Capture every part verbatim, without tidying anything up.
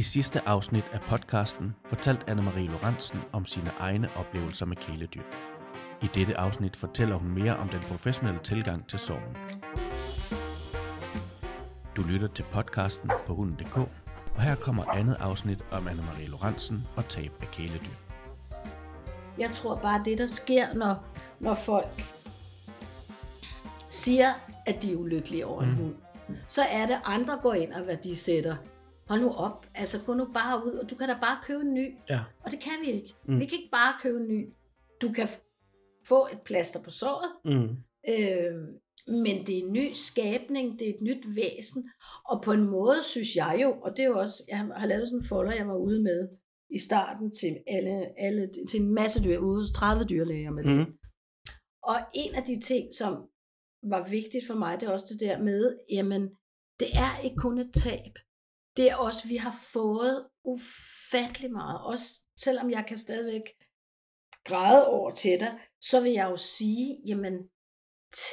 I sidste afsnit af podcasten fortalte Anne-Marie Lorentzen om sine egne oplevelser med kæledyr. I dette afsnit fortæller hun mere om den professionelle tilgang til sorgen. Du lytter til podcasten på hunde punktum d k, og her kommer andet afsnit om Anne-Marie Lorentzen og tab af kæledyr. Jeg tror bare, det der sker, når, når folk siger, at de er ulykkelige over en hund, mm. så er det, andre går ind og værdisætter. Hold nu op, altså gå nu bare ud, og du kan da bare købe en ny. Ja. Og det kan vi ikke. Mm. Vi kan ikke bare købe en ny. Du kan få et plaster på såret, mm. øh, men det er en ny skabning, det er et nyt væsen. Og på en måde synes jeg jo, og det er jo også, jeg har lavet sådan en folder, jeg var ude med i starten til, alle, alle, til en masse dyr, ude hos tredive dyrlæger med det. Mm. Og en af de ting, som var vigtigt for mig, det er også det der med, jamen, det er ikke kun et tab. Det er også, vi har fået ufattelig meget. Også selvom jeg kan stadigvæk græde over til dig, så vil jeg jo sige, jamen,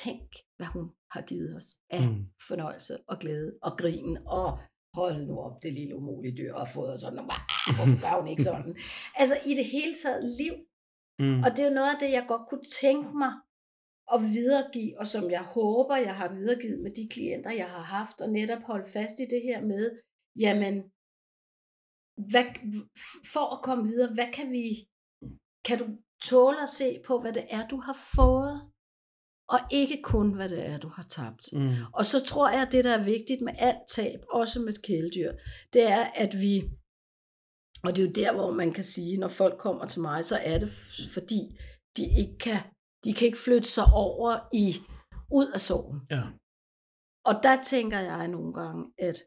tænk, hvad hun har givet os af mm. fornøjelse og glæde og grin og hold nu op, det lille umulige dyr og fået og sådan, og bare, hvorfor gør hun ikke sådan? Altså i det hele taget liv. Mm. Og det er jo noget af det, jeg godt kunne tænke mig at videregive, og som jeg håber, jeg har videregivet med de klienter, jeg har haft, og netop holde fast i det her med, jamen, hvad, for at komme videre, hvad kan vi, kan du tåle at se på, hvad det er, du har fået, og ikke kun, hvad det er, du har tabt. Mm. Og så tror jeg, at det, der er vigtigt med alt tab, også med kæledyr, det er, at vi, og det er jo der, hvor man kan sige, når folk kommer til mig, så er det, fordi de ikke kan, de kan ikke flytte sig over i, ud af sorgen. Ja. Og der tænker jeg nogle gange, at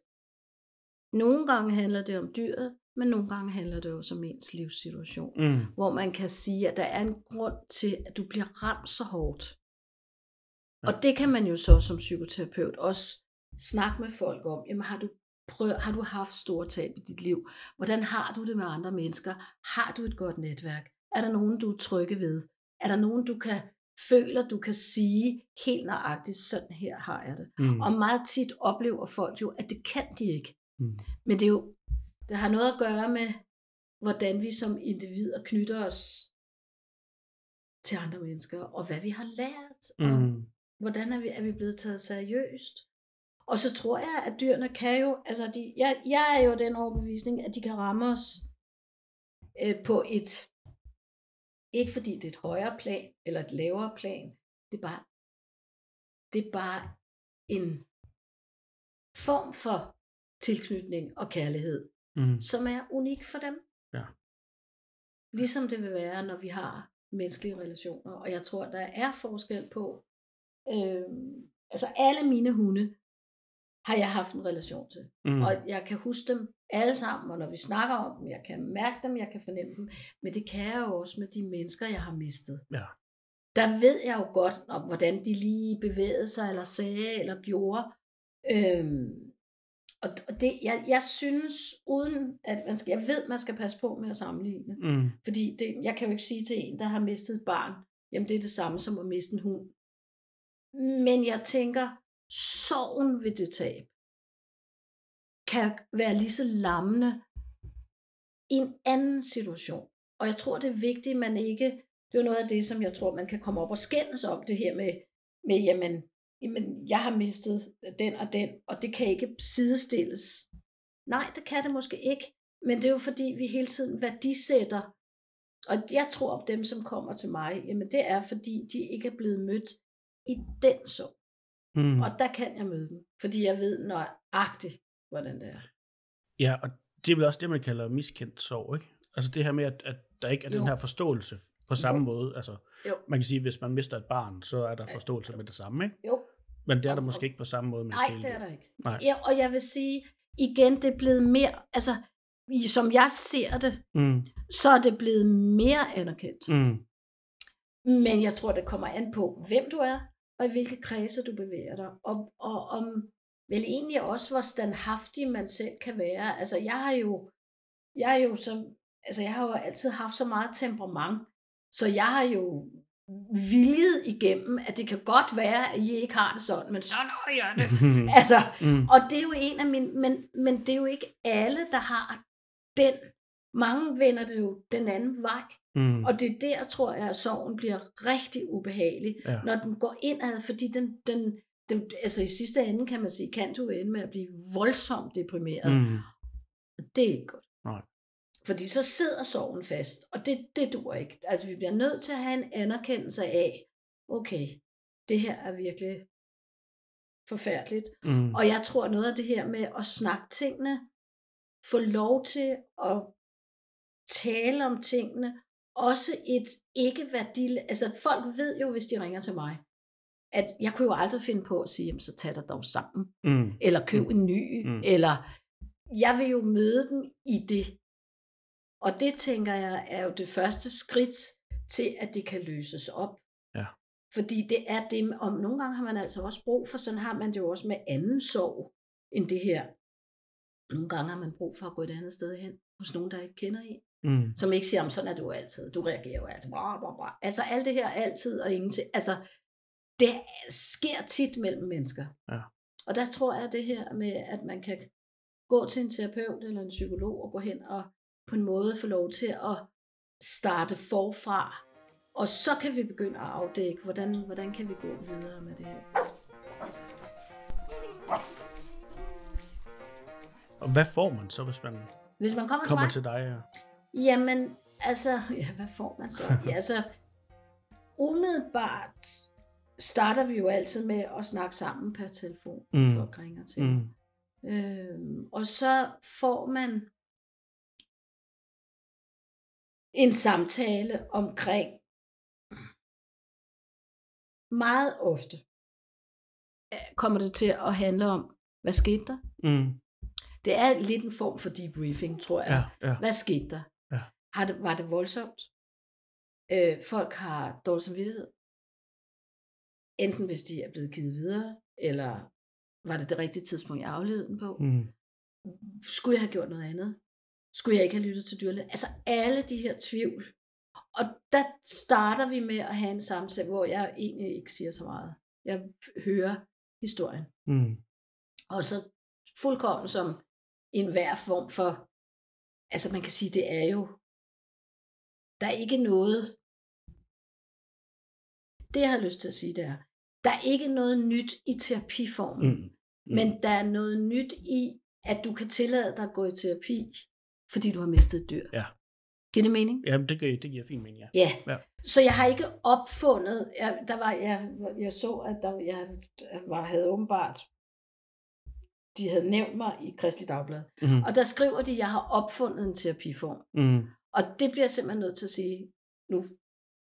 nogle gange handler det om dyret, men nogle gange handler det jo om ens livssituation, mm. hvor man kan sige, at der er en grund til, at du bliver ramt så hårdt. Ja. Og det kan man jo så som psykoterapeut også snakke med folk om. Jamen, har du, prøv, har du haft store tab i dit liv? Hvordan har du det med andre mennesker? Har du et godt netværk? Er der nogen, du er trygge ved? Er der nogen, du kan føler, du kan sige helt nøjagtigt, sådan her har jeg det. Mm. Og meget tit oplever folk jo, at det kan de ikke. Mm. Men det, er jo, det har noget at gøre med, hvordan vi som individer knytter os til andre mennesker, og hvad vi har lært, og mm. hvordan er vi, er vi blevet taget seriøst. Og så tror jeg, at dyrene kan jo, altså de, jeg, jeg er jo den overbevisning, at de kan ramme os øh, på et, ikke fordi det er et højere plan, eller et lavere plan, det er bare, det er bare en form for tilknytning og kærlighed, mm. som er unik for dem. Ja. Ligesom det vil være, når vi har menneskelige relationer, og jeg tror, der er forskel på, øh, altså alle mine hunde har jeg haft en relation til, mm. og jeg kan huske dem alle sammen, og når vi snakker om dem, jeg kan mærke dem, jeg kan fornemme dem, men det kan jeg jo også med de mennesker, jeg har mistet. Ja. Der ved jeg jo godt, om, hvordan de lige bevægede sig, eller sagde, eller gjorde, øh, og det, jeg, jeg synes, uden at man skal, jeg ved, man skal passe på med at sammenligne. Mm. Fordi det, jeg kan jo ikke sige til en, der har mistet et barn, jamen det er det samme som at miste en hund. Men jeg tænker, sorgen ved det tab kan være lige så lammende i en anden situation. Og jeg tror, det er vigtigt, at man ikke, det er noget af det, som jeg tror, man kan komme op og skændes om, det her med, med jamen, Jamen, jeg har mistet den og den, og det kan ikke sidestilles. Nej, det kan det måske ikke, men det er jo fordi, vi hele tiden værdisætter. Og jeg tror, at dem, som kommer til mig, jamen det er fordi, de ikke er blevet mødt i den sorg. Mm. Og der kan jeg møde dem, fordi jeg ved nøjagtigt, hvordan det er. Ja, og det er vel også det, man kalder miskendt sorg, ikke? Altså det her med, at, at der ikke er jo. Den her forståelse. På samme jo. Måde, altså jo. Man kan sige, at hvis man mister et barn, så er der forståelse jo. Med det samme, ikke? Jo. Men det er der måske ikke på samme måde med nej, kæledyr. Det er der ikke. Nej. Ja, og jeg vil sige, igen, det er blevet mere, altså som jeg ser det, mm. så er det blevet mere anerkendt. Mm. Men jeg tror, det kommer an på, hvem du er, og i hvilke kredse du bevæger dig, og, og om vel egentlig også, hvor standhaftig man selv kan være. Altså jeg har jo, jeg har jo, så, altså, jeg har jo altid haft så meget temperament, så jeg har jo viljet igennem, at det kan godt være, at I ikke har det sådan, men sådan har jeg det. altså, mm. Og det er jo en af mine, men, men det er jo ikke alle, der har den, mange vender det jo den anden vej. Mm. Og det er der, tror jeg, at sorgen bliver rigtig ubehagelig, ja. Når den går indad, fordi den, den, den, altså i sidste ende kan man sige, kan du ende med at blive voldsomt deprimeret. Mm. Det er ikke godt. Nej. Fordi så sidder sorgen fast, og det, det dur ikke. Altså vi bliver nødt til at have en anerkendelse af, okay, det her er virkelig forfærdeligt. Mm. Og jeg tror noget af det her med at snakke tingene, få lov til at tale om tingene, også et ikke værdil, altså folk ved jo, hvis de ringer til mig, at jeg kunne jo aldrig finde på at sige, jamen så tag dig dog sammen, mm. eller køb mm. en ny, mm. eller jeg vil jo møde dem i det. Og det, tænker jeg, er jo det første skridt til, at det kan løses op. Ja. Fordi det er det, om nogle gange har man altså også brug for, sådan har man det jo også med anden sorg end det her. Nogle gange har man brug for at gå et andet sted hen, hos nogen, der ikke kender en. Mm. Som ikke siger, om sådan er du altid, du reagerer jo altid, bla, bla, bla. Altså alt det her altid og ingenting, altså det sker tit mellem mennesker. Ja. Og der tror jeg det her med, at man kan gå til en terapeut eller en psykolog og gå hen og på en måde få lov til at starte forfra. Og så kan vi begynde at afdække, hvordan, hvordan kan vi gå videre med det her. Og hvad får man så, hvis man, hvis man kommer, kommer til, mig, til dig? Ja. Jamen, altså, ja, hvad får man så? Ja, altså, umiddelbart starter vi jo altid med at snakke sammen per telefon, mm. for at ringer til. Mm. Øhm, og så får man en samtale omkring meget ofte kommer det til at handle om, hvad skete der? Mm. Det er lidt en form for debriefing, tror jeg. Ja, ja. Hvad skete der? Ja. Har det, var det voldsomt? Øh, folk har dårlig samvittighed. Enten hvis de er blevet givet videre, eller var det det rigtige tidspunkt, jeg aflevede den på? Mm. Skulle jeg have gjort noget andet? Skulle jeg ikke have lyttet til dyrlægen? Altså alle de her tvivl. Og der starter vi med at have en samtale, hvor jeg egentlig ikke siger så meget. Jeg hører historien. Mm. Og så fuldkommen som en hver form for, altså man kan sige, det er jo, der er ikke noget, det jeg har lyst til at sige, det er, der er ikke noget nyt i terapiformen, mm. Mm. men der er noget nyt i, at du kan tillade dig at gå i terapi, fordi du har mistet et dyr. Ja. Giver det mening? Ja, det giver, det giver fin mening, ja. Ja. Ja. Så jeg har ikke opfundet, jeg, der var, jeg, jeg så, at der, jeg, jeg var, havde åbenbart, de havde nævnt mig i Kristelig Dagblad. Mm. Og der skriver de, at jeg har opfundet en terapiform. Mm. Og det bliver jeg simpelthen nødt til at sige, nu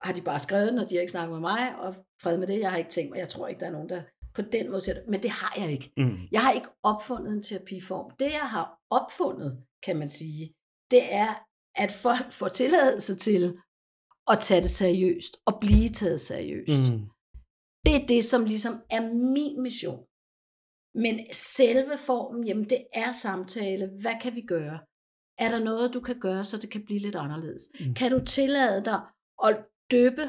har de bare skrevet, når de har ikke snakket med mig, og fred med det, jeg har ikke tænkt mig, jeg tror ikke, der er nogen, der på den måde siger det. Men det har jeg ikke. Mm. Jeg har ikke opfundet en terapiform. Det, jeg har opfundet, kan man sige, det er, at folk får tilladelse til at tage det seriøst, og blive taget seriøst. Mm. Det er det, som ligesom er min mission. Men selve formen, jamen det er samtale. Hvad kan vi gøre? Er der noget, du kan gøre, så det kan blive lidt anderledes? Mm. Kan du tillade dig at dyppe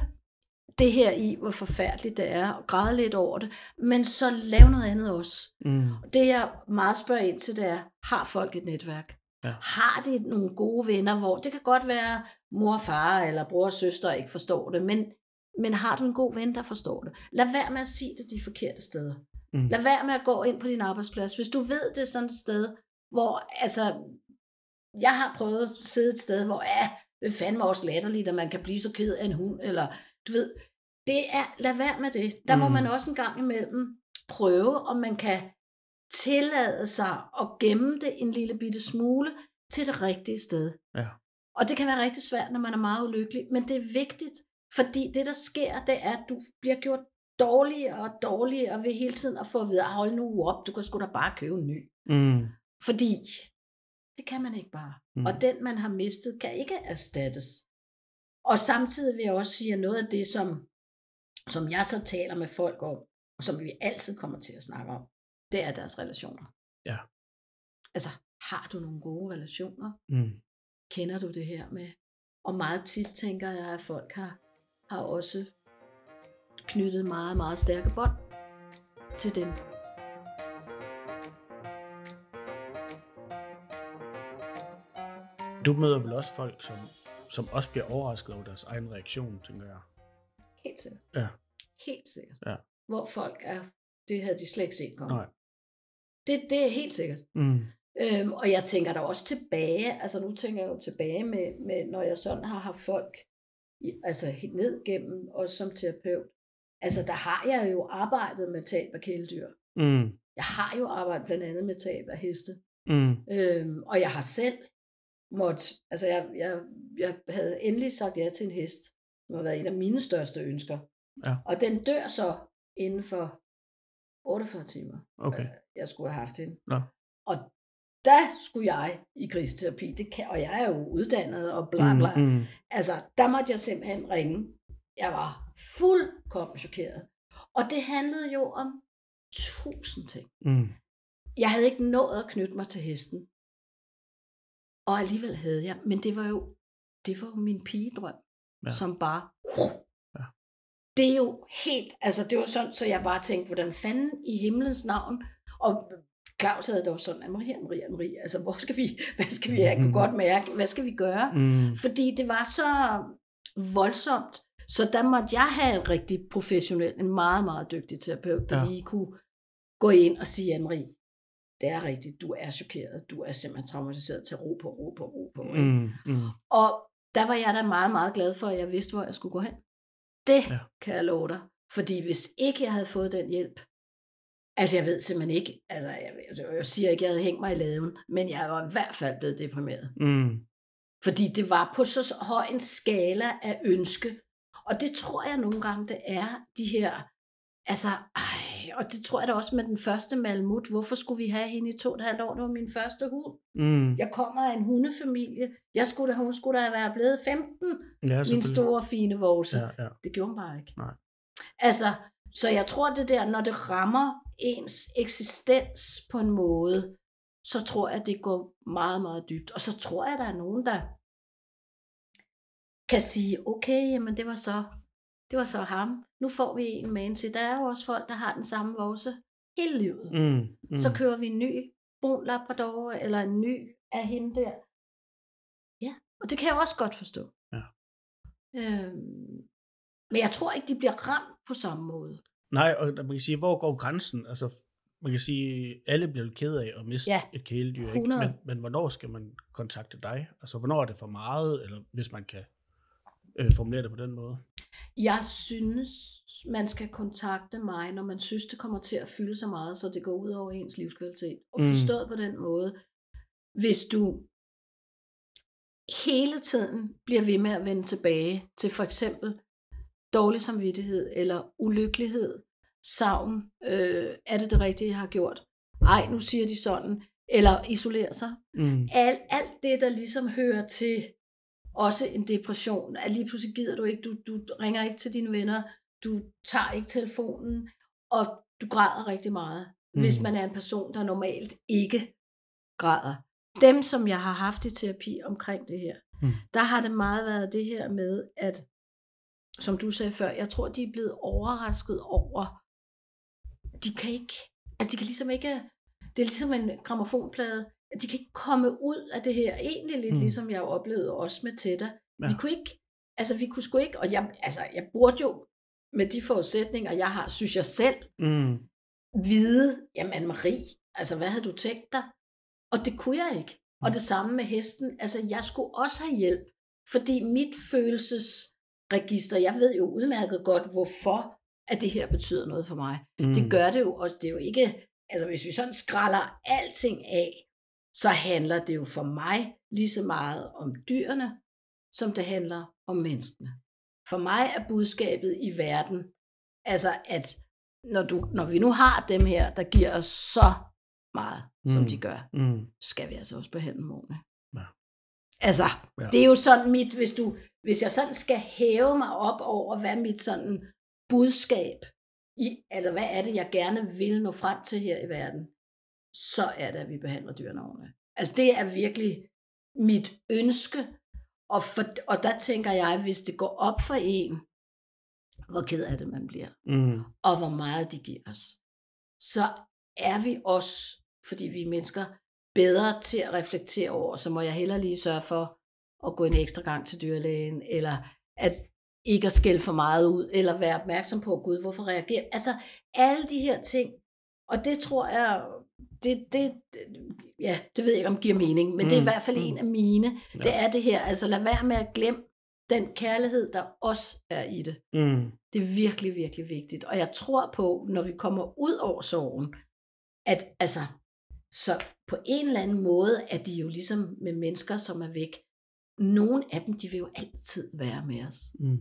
det her i, hvor forfærdeligt det er, og græde lidt over det, men så lave noget andet også. Mm. Det jeg meget spørger ind til, det er, har folk et netværk? Ja. Har de nogle gode venner, hvor det kan godt være, mor og far eller bror og søster ikke forstår det, men, men har du en god ven, der forstår det? Lad være med at sige det de forkerte steder. Mm. Lad være med at gå ind på din arbejdsplads. Hvis du ved, det er sådan et sted, hvor, altså, jeg har prøvet at sidde et sted, hvor, ja, det er fandme også latterligt, at man kan blive så ked af en hund, eller, du ved, det er, lad være med det. Der mm. må man også en gang imellem prøve, om man kan tillade sig at gemme det en lille bitte smule til det rigtige sted. Ja. Og det kan være rigtig svært, når man er meget ulykkelig, men det er vigtigt, fordi det, der sker, det er, at du bliver gjort dårligere og dårligere, og ved hele tiden at få at vide, hold nu op, du kan sgu da bare købe en ny. Mm. Fordi det kan man ikke bare. Mm. Og den, man har mistet, kan ikke erstattes. Og samtidig vil jeg også sige, at noget af det, som, som jeg så taler med folk om, og som vi altid kommer til at snakke om, det er deres relationer. Ja. Altså, har du nogle gode relationer? Mm. Kender du det her med? Og meget tit tænker jeg, at folk har, har også knyttet meget, meget stærke bånd til dem. Du møder vel også folk, som, som også bliver overrasket over deres egen reaktion, tænker jeg. Helt sikkert. Ja. Helt sikkert. Ja. Hvor folk er, det havde de slet ikke set komme. Nej. Det, det er helt sikkert. Mm. Øhm, og jeg tænker da også tilbage, altså nu tænker jeg jo tilbage med, med når jeg sådan har haft folk, altså helt ned gennem, og som terapeut. Altså der har jeg jo arbejdet med tab af kæledyr. Mm. Jeg har jo arbejdet blandt andet med tab af heste. Mm. Øhm, og jeg har selv måtte, altså jeg, jeg, jeg havde endelig sagt ja til en hest, som har været en af mine største ønsker. Ja. Og den dør så inden for otteogfyrre timer. Okay. Jeg skulle have haft hende. Ja. Og der skulle jeg i krigsterapi, det kan, og jeg er jo uddannet og bla bla. Mm, mm. Altså, der måtte jeg simpelthen ringe. Jeg var fuldkommen chokeret. Og det handlede jo om tusind ting. Mm. Jeg havde ikke nået at knytte mig til hesten. Og alligevel havde jeg. Men det var jo, det var jo min pigedrøm, ja. Som bare... Det er jo helt, altså det var sådan, så jeg bare tænkte, hvordan fanden i himlens navn, og Claus havde dog sådan, Anne-Marie, Anne-Marie, Anne-Marie, altså hvor skal vi, hvad skal vi, jeg kunne godt mærke, hvad skal vi gøre? Mm. Fordi det var så voldsomt, så der måtte jeg have en rigtig professionel, en meget, meget dygtig terapeut, der ja. Lige kunne gå ind og sige, Anne-Marie, det er rigtigt, du er chokeret, du er simpelthen traumatiseret til at ro på, ro på, ro på. Mm. Mm. Og der var jeg da meget, meget glad for, at jeg vidste, hvor jeg skulle gå hen. Det ja. Kan jeg love dig, fordi hvis ikke jeg havde fået den hjælp, altså jeg ved simpelthen ikke, altså jeg, jeg siger ikke, jeg havde hængt mig i laven, men jeg var i hvert fald blevet deprimeret. Mm. Fordi det var på så høj en skala af ønske, og det tror jeg nogle gange, det er de her, altså ej, og det tror jeg da også med den første Malmut, hvorfor skulle vi have hende i to og et halvt år, det var min første hund. Mm. Jeg kommer af en hundefamilie. Jeg skulle da, hun skulle da være blevet femten. Ja, min store, fine vose. Ja, ja. Det gjorde hun bare ikke. Nej. Altså, så jeg tror det der, når det rammer ens eksistens på en måde, så tror jeg, det går meget, meget dybt. Og så tror jeg, der er nogen, der kan sige, okay, jamen det var så, det var så ham. Nu får vi en man til. Der er jo også folk, der har den samme vose hele livet. Mm, mm. Så kører vi en ny brun labrador, eller en ny af hende der. Ja, og det kan jeg også godt forstå. Ja. Øhm, men jeg tror ikke, de bliver ramt på samme måde. Nej, og man kan sige, hvor går grænsen? Altså, man kan sige, alle bliver ked af at miste ja, et kæledyr, ikke? Men, men hvornår skal man kontakte dig? Altså, hvornår er det for meget, eller hvis man kan øh, formulere det på den måde? Jeg synes, man skal kontakte mig, når man synes, det kommer til at fylde så meget, så det går ud over ens livskvalitet. Og forstået mm. på den måde, hvis du hele tiden bliver ved med at vende tilbage til for eksempel dårlig samvittighed eller ulykkelighed, savn, øh, er det det rigtige, jeg har gjort? Ej, nu siger de sådan. Eller isolerer sig. Mm. Alt, alt det, der ligesom hører til... Også en depression, at lige pludselig gider du ikke, du, du ringer ikke til dine venner, du tager ikke telefonen, og du græder rigtig meget, mm. hvis man er en person, der normalt ikke græder. Dem, som jeg har haft i terapi omkring det her, mm. der har det meget været det her med, at, som du sagde før, jeg tror, de er blevet overrasket over, de kan ikke, altså de kan ligesom ikke, det er ligesom en grammofonplade, de kan ikke komme ud af det her, egentlig lidt mm. ligesom jeg oplevede også med Tætter. Ja. Vi kunne ikke, altså vi kunne sgu ikke, og jeg, altså, jeg burde jo med de forudsætninger, jeg har, synes jeg selv, mm. vide, jamen Anne-Marie, altså hvad havde du tænkt dig? Og det kunne jeg ikke. Mm. Og det samme med hesten, altså jeg skulle også have hjælp, fordi mit følelsesregister, jeg ved jo udmærket godt, hvorfor at det her betyder noget for mig. Mm. Det gør det jo også, det er jo ikke, altså hvis vi sådan skræller alting af, så handler det jo for mig lige så meget om dyrene, som det handler om menneskene. For mig er budskabet i verden, altså at når, du, når vi nu har dem her, der giver os så meget, mm. som de gør, mm. skal vi altså også behandle morgenen. Ja. Altså, ja. Det er jo sådan mit, hvis, du, hvis jeg sådan skal hæve mig op over, hvad mit sådan budskab, i, altså hvad er det, jeg gerne vil nå frem til her i verden, så er det, at vi behandler dyrene ordentligt. Altså det er virkelig mit ønske, og, for, og der tænker jeg, hvis det går op for en, hvor ked af det man bliver, mm. og hvor meget de giver os, så er vi også, fordi vi er mennesker, bedre til at reflektere over, så må jeg hellere lige sørge for at gå en ekstra gang til dyrlægen, eller at ikke at skælde for meget ud, eller være opmærksom på, Gud, hvorfor reagerer. Altså, alle de her ting, og det tror jeg, det, det, ja, det ved jeg ikke, om det giver mening, men mm. det er i hvert fald mm. en af mine, ja. Det er det her, altså lad være med at glemme den kærlighed, der også er i det. Mm. Det er virkelig, virkelig vigtigt, og jeg tror på, når vi kommer ud over sorgen, at altså, så på en eller anden måde, er de jo ligesom med mennesker, som er væk. Nogle af dem, de vil jo altid være med os. Mm.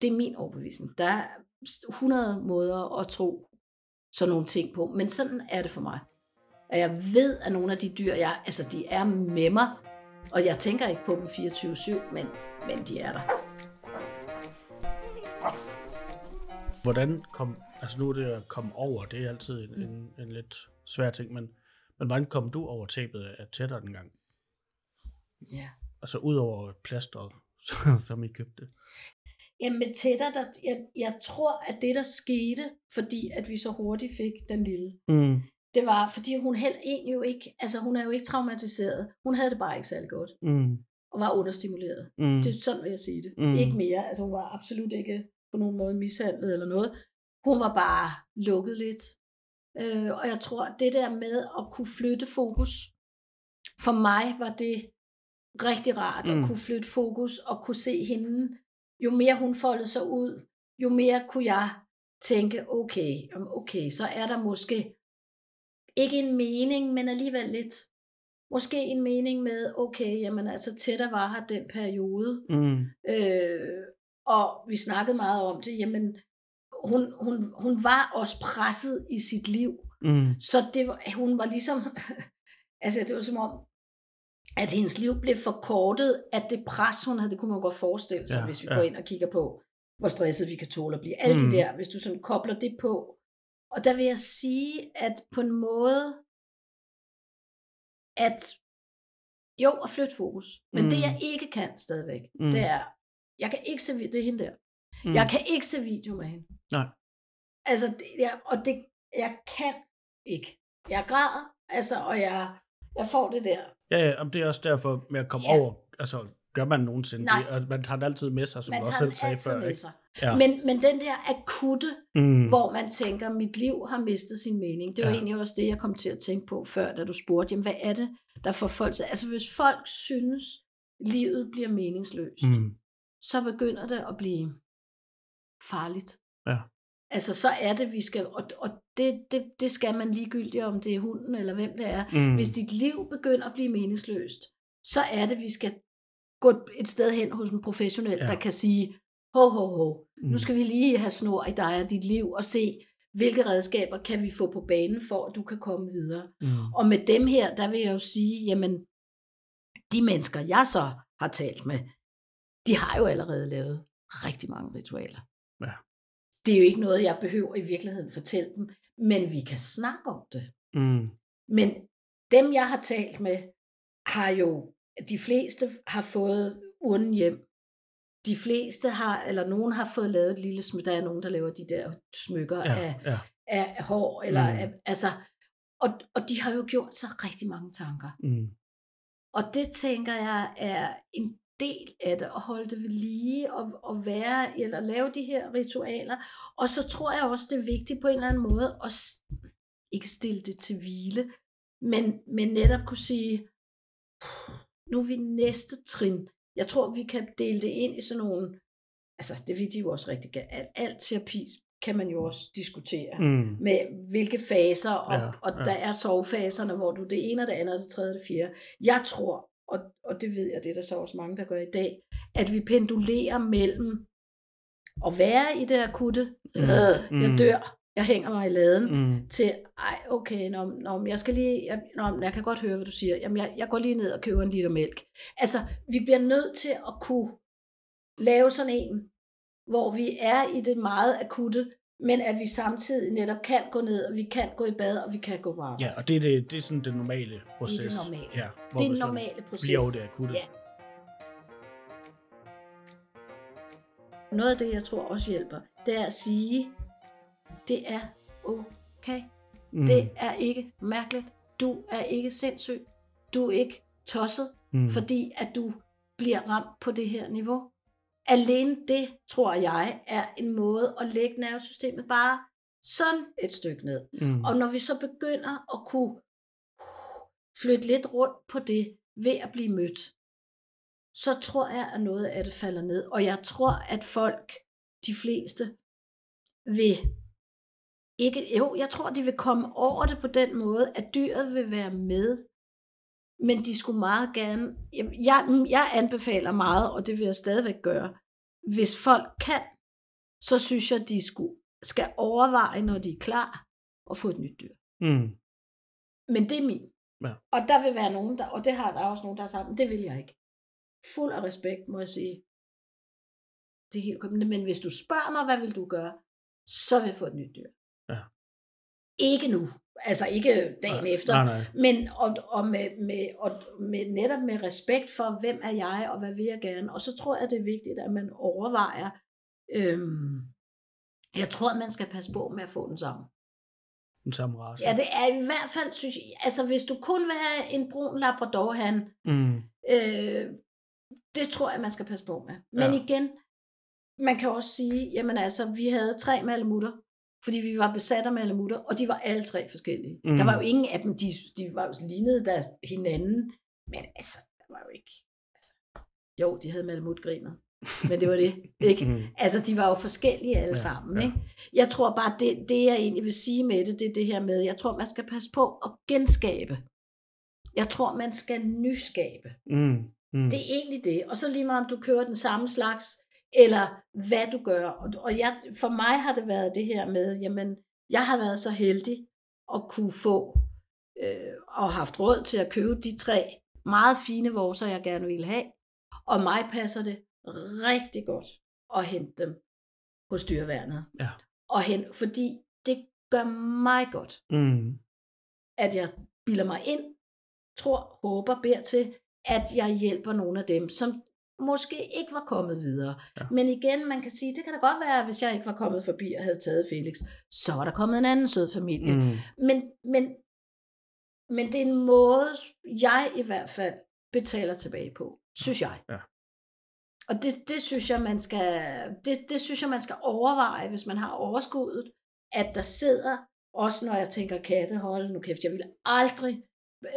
Det er min overbevisning. Der er hundrede måder at tro sådan nogle ting på, men sådan er det for mig. Og jeg ved, at nogle af de dyr, jeg, altså de er med mig, og jeg tænker ikke på dem fireogtyve syv, men, men de er der. Hvordan kom, altså nu er det at komme over, det er altid en, mm. en, en lidt svær ting, men, men hvordan kom du over tabet af tættere den gang? Ja. Yeah. Altså ud over plasteret, som I købte? Jamen tætter, der, jeg, jeg tror, at det der skete, fordi at vi så hurtigt fik den lille, mm. det var, fordi hun helt egentlig jo ikke, altså hun er jo ikke traumatiseret, hun havde det bare ikke særlig godt, mm. og var understimuleret. Mm. Det er sådan, vil jeg sige det. Mm. Ikke mere, altså hun var absolut ikke på nogen måde mishandlet eller noget. Hun var bare lukket lidt. Øh, og jeg tror, at det der med at kunne flytte fokus, for mig var det rigtig rart at mm. kunne flytte fokus og kunne se hende. Jo mere hun foldede sig ud, jo mere kunne jeg tænke, okay, okay, så er der måske ikke en mening, men alligevel lidt. Måske en mening med, okay, jamen altså tættere var her den periode. Mm. Øh, og vi snakkede meget om det, jamen hun, hun, hun var også presset i sit liv. Mm. Så det var, hun var ligesom, altså det var som om, at hendes liv blev forkortet, at det pres, hun havde, det kunne man godt forestille sig, ja, hvis vi ja. går ind og kigger på, hvor stresset vi kan tåle at blive. Alle mm. de der, hvis du sådan kobler det på. Og der vil jeg sige, at på en måde, at jo, at flytte fokus. Men mm. det, jeg ikke kan stadigvæk, mm. det er, jeg kan ikke se video, det er hende der. Mm. Jeg kan ikke se video med hende. Nej. Altså, det, jeg, og det, jeg kan ikke. Jeg græder, altså, og jeg, jeg får det der. Ja, ja, og det er også derfor med at komme ja. over, altså gør man nogensinde Nej. det, og man tager det altid med sig, som man du også selv sagde før. Ikke? Ja. Men, men den der akutte, mm. hvor man tænker, mit liv har mistet sin mening, det var ja. egentlig også det, jeg kom til at tænke på før, da du spurgte, jamen hvad er det, der får folk til? Altså hvis folk synes, livet bliver meningsløst, mm. så begynder det at blive farligt. Ja. Altså, så er det, vi skal, og, og det, det, det skal man ligegyldigt, om det er hunden eller hvem det er. Mm. Hvis dit liv begynder at blive meningsløst, så er det, vi skal gå et sted hen hos en professionel, ja. der kan sige, ho, ho, ho, mm. nu skal vi lige have snor i dig og dit liv, og se, hvilke redskaber kan vi få på banen, for at du kan komme videre. Mm. Og med dem her, der vil jeg jo sige, jamen, de mennesker, jeg så har talt med, de har jo allerede lavet rigtig mange ritualer. Ja. Det er jo ikke noget, jeg behøver i virkeligheden fortælle dem, men vi kan snakke om det. Mm. Men dem, jeg har talt med, har jo, de fleste har fået urnen hjem. De fleste har, eller nogen har fået lavet et lille smykke. Der er nogen, der laver de der smykker ja, af, ja. af hår, eller mm. af, altså, og, og de har jo gjort sig rigtig mange tanker. Mm. Og det tænker jeg er en del af det, og holde det ved lige, og, og være, eller lave de her ritualer, og så tror jeg også, det er vigtigt på en eller anden måde, at st- ikke stille det til hvile, men, men netop kunne sige, nu er vi næste trin, jeg tror, vi kan dele det ind i sådan nogle, altså det vil de jo også rigtig gerne, al terapi kan man jo også diskutere, mm. med hvilke faser, og, ja, ja. og der er sovefaserne, hvor du det ene, og det andet, og det tredje, og det fjerde, jeg tror, Og, og det ved jeg, det er der så også mange, der gør i dag, at vi pendulerer mellem at være i det akutte, mm. øh, jeg dør, jeg hænger mig i laden, mm. til, ej, okay, nå, nå, jeg, skal lige, jeg, nå, jeg kan godt høre, hvad du siger, jamen, jeg, jeg går lige ned og køber en liter mælk. Altså, vi bliver nødt til at kunne lave sådan en, hvor vi er i det meget akutte, men at vi samtidig netop kan gå ned, og vi kan gå i bad, og vi kan gå varme. Ja, og det er, det, det er sådan den normale proces. Det er det normale. Ja, det er den normale proces. Bliver jo det akutte. Ja. Noget af det, jeg tror også hjælper, det er at sige, det er okay. Mm. Det er ikke mærkeligt. du er ikke sindssyg, du er ikke tosset, mm. fordi at du bliver ramt på det her niveau. Alene det, tror jeg, er en måde at lægge nervesystemet bare sådan et stykke ned. Mm. Og når vi så begynder at kunne flytte lidt rundt på det ved at blive mødt, så tror jeg, at noget af det falder ned. Og jeg tror, at folk, de fleste, vil ikke... Jo, jeg tror, de vil komme over det på den måde, at dyret vil være med, men de skulle meget gerne... Jeg, jeg anbefaler meget, og det vil jeg stadigvæk gøre. Hvis folk kan, så synes jeg, de skulle, skal overveje, når de er klar, at få et nyt dyr. Mm. Men det er min. Ja. Og der vil være nogen, der, og det har der også nogen, der har sagt, det vil jeg ikke. Fuld af respekt, må jeg sige. Det er helt kommet. Men hvis du spørger mig, hvad vil du gøre, så vil jeg få et nyt dyr. Ja. Ikke nu. Altså ikke dagen nej, efter. Nej, nej. Men og, og med, med, og med, netop med respekt for, hvem er jeg, og hvad vil jeg gerne. Og så tror jeg, det er vigtigt, at man overvejer. Øhm, jeg tror, man skal passe på med at få den sammen. Den samme race. Ja, det er i hvert fald, synes jeg, altså hvis du kun vil have en brun labradorhan, mm. øh, det tror jeg, man skal passe på med. Men ja. Igen, man kan også sige, jamen altså, vi havde tre malamutter, fordi vi var besat af malamutter, og de var alle tre forskellige. Mm. Der var jo ingen af dem, de, de var jo lignede deres hinanden, men altså, der var jo ikke, altså, jo, de havde malamutgriner, men det var det, ikke? Mm. Altså, de var jo forskellige alle ja, sammen, ja. Ikke? Jeg tror bare, det, det jeg egentlig vil sige med det, det er det her med, jeg tror, man skal passe på at genskabe. Jeg tror, man skal nyskabe. Mm. Mm. Det er egentlig det. Og så lige meget om du kører den samme slags, eller hvad du gør. Og jeg, for mig har det været det her med, jamen, jeg har været så heldig at kunne få, øh, og haft råd til at købe de tre meget fine vorser, jeg gerne ville have. Og mig passer det rigtig godt at hente dem hos dyreværnet. Ja. Og hen, fordi det gør mig godt, mm. at jeg bilder mig ind, tror, håber, beder til, at jeg hjælper nogle af dem, som måske ikke var kommet videre. Ja. Men igen, man kan sige, det kan da godt være, hvis jeg ikke var kommet forbi og havde taget Felix, så var der kommet en anden sød familie. Mm. Men, men, men det er en måde, jeg i hvert fald betaler tilbage på, synes jeg. Ja. Og det, det, synes jeg, man skal, det, det synes jeg, man skal overveje, hvis man har overskuddet, at der sidder, også når jeg tænker kattehold, nu kæft, jeg ville aldrig,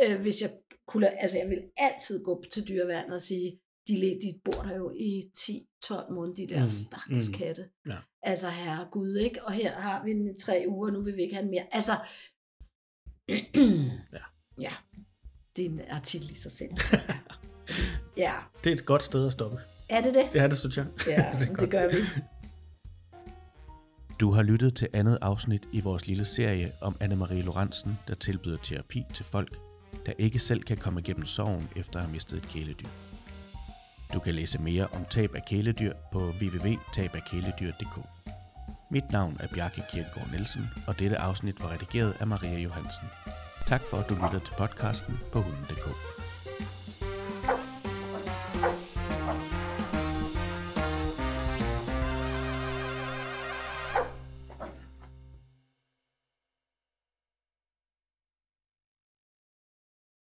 øh, hvis jeg kunne, altså jeg vil altid gå til dyreværnet og sige, de, de bor der jo i ti tolv måneder, de der mm, stakkels mm, katte. Ja. Altså herregud, ikke? Og her har vi en tre uger, nu vil vi ikke have mere. Altså, ja. ja, det er en artikel i sig selv. ja. Det er et godt sted at stoppe. Er det det? Ja, det synes jeg. Ja, det, det gør vi. Du har lyttet til andet afsnit i vores lille serie om Anne-Marie Lorentzen, der tilbyder terapi til folk, der ikke selv kan komme igennem sorgen efter at have mistet et kæledyr. Du kan læse mere om tab af kæledyr på w w w punktum tab af kæledyr punktum d k. Mit navn er Bjarke Kirtgaard Nielsen, og dette afsnit var redigeret af Maria Johansen. Tak for at du lytter til podcasten på hunde punktum d k.